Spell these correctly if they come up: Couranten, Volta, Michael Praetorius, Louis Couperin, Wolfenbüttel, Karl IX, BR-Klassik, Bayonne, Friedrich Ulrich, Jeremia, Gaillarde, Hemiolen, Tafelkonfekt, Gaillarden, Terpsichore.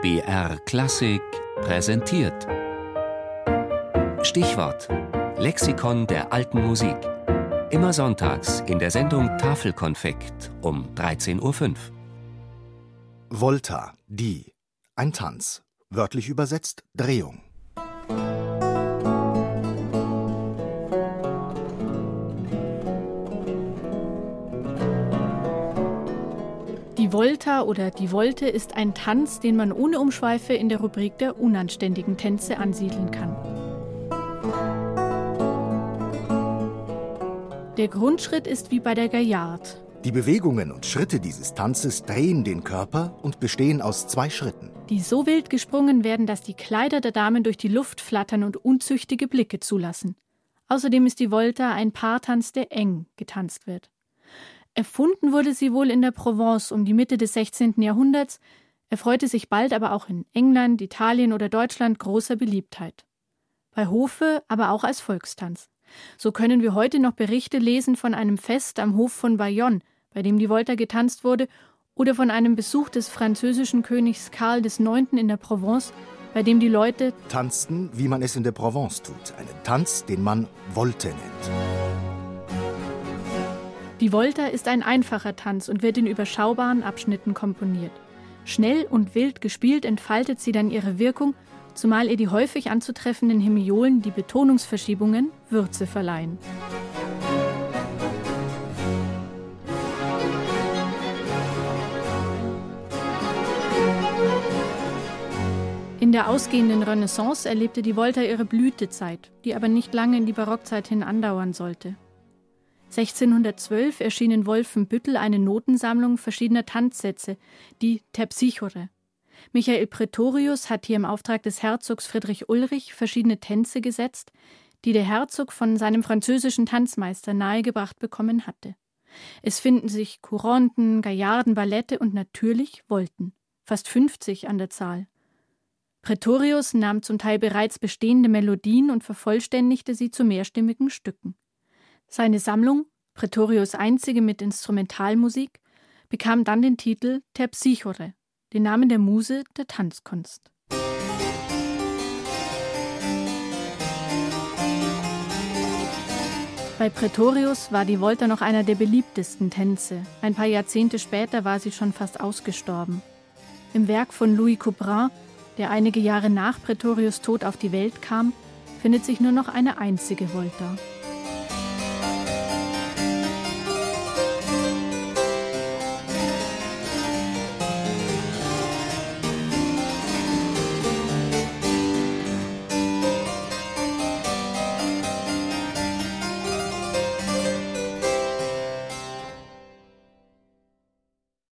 BR-Klassik präsentiert. Stichwort: Lexikon der alten Musik. Immer sonntags in der Sendung Tafelkonfekt um 13:05 Uhr. Volta, die. Ein Tanz. Wörtlich übersetzt Drehung. Die Volta oder die Volte ist ein Tanz, den man ohne Umschweife in der Rubrik der unanständigen Tänze ansiedeln kann. Der Grundschritt ist wie bei der Gaillarde. Die Bewegungen und Schritte dieses Tanzes drehen den Körper und bestehen aus 2 Schritten, die so wild gesprungen werden, dass die Kleider der Damen durch die Luft flattern und unzüchtige Blicke zulassen. Außerdem ist die Volta ein Paartanz, der eng getanzt wird. Erfunden wurde sie wohl in der Provence um die Mitte des 16. Jahrhunderts, erfreute sich bald aber auch in England, Italien oder Deutschland großer Beliebtheit. Bei Hofe, aber auch als Volkstanz. So können wir heute noch Berichte lesen von einem Fest am Hof von Bayonne, bei dem die Volta getanzt wurde, oder von einem Besuch des französischen Königs Karl IX. In der Provence, bei dem die Leute tanzten, wie man es in der Provence tut. Einen Tanz, den man Volte nennt. Die Volta ist ein einfacher Tanz und wird in überschaubaren Abschnitten komponiert. Schnell und wild gespielt entfaltet sie dann ihre Wirkung, zumal ihr die häufig anzutreffenden Hemiolen, die Betonungsverschiebungen, Würze verleihen. In der ausgehenden Renaissance erlebte die Volta ihre Blütezeit, die aber nicht lange in die Barockzeit hin andauern sollte. 1612 erschien in Wolfenbüttel eine Notensammlung verschiedener Tanzsätze, die Terpsichore. Michael Praetorius hat hier im Auftrag des Herzogs Friedrich Ulrich verschiedene Tänze gesetzt, die der Herzog von seinem französischen Tanzmeister nahegebracht bekommen hatte. Es finden sich Couranten, Gaillarden, Ballette und natürlich Volten, fast 50 an der Zahl. Praetorius nahm zum Teil bereits bestehende Melodien und vervollständigte sie zu mehrstimmigen Stücken. Seine Sammlung, Praetorius' einzige mit Instrumentalmusik, bekam dann den Titel Terpsichore, den Namen der Muse der Tanzkunst. Bei Praetorius war die Volta noch einer der beliebtesten Tänze. Ein paar Jahrzehnte später war sie schon fast ausgestorben. Im Werk von Louis Couperin, der einige Jahre nach Praetorius' Tod auf die Welt kam, findet sich nur noch eine einzige Volta.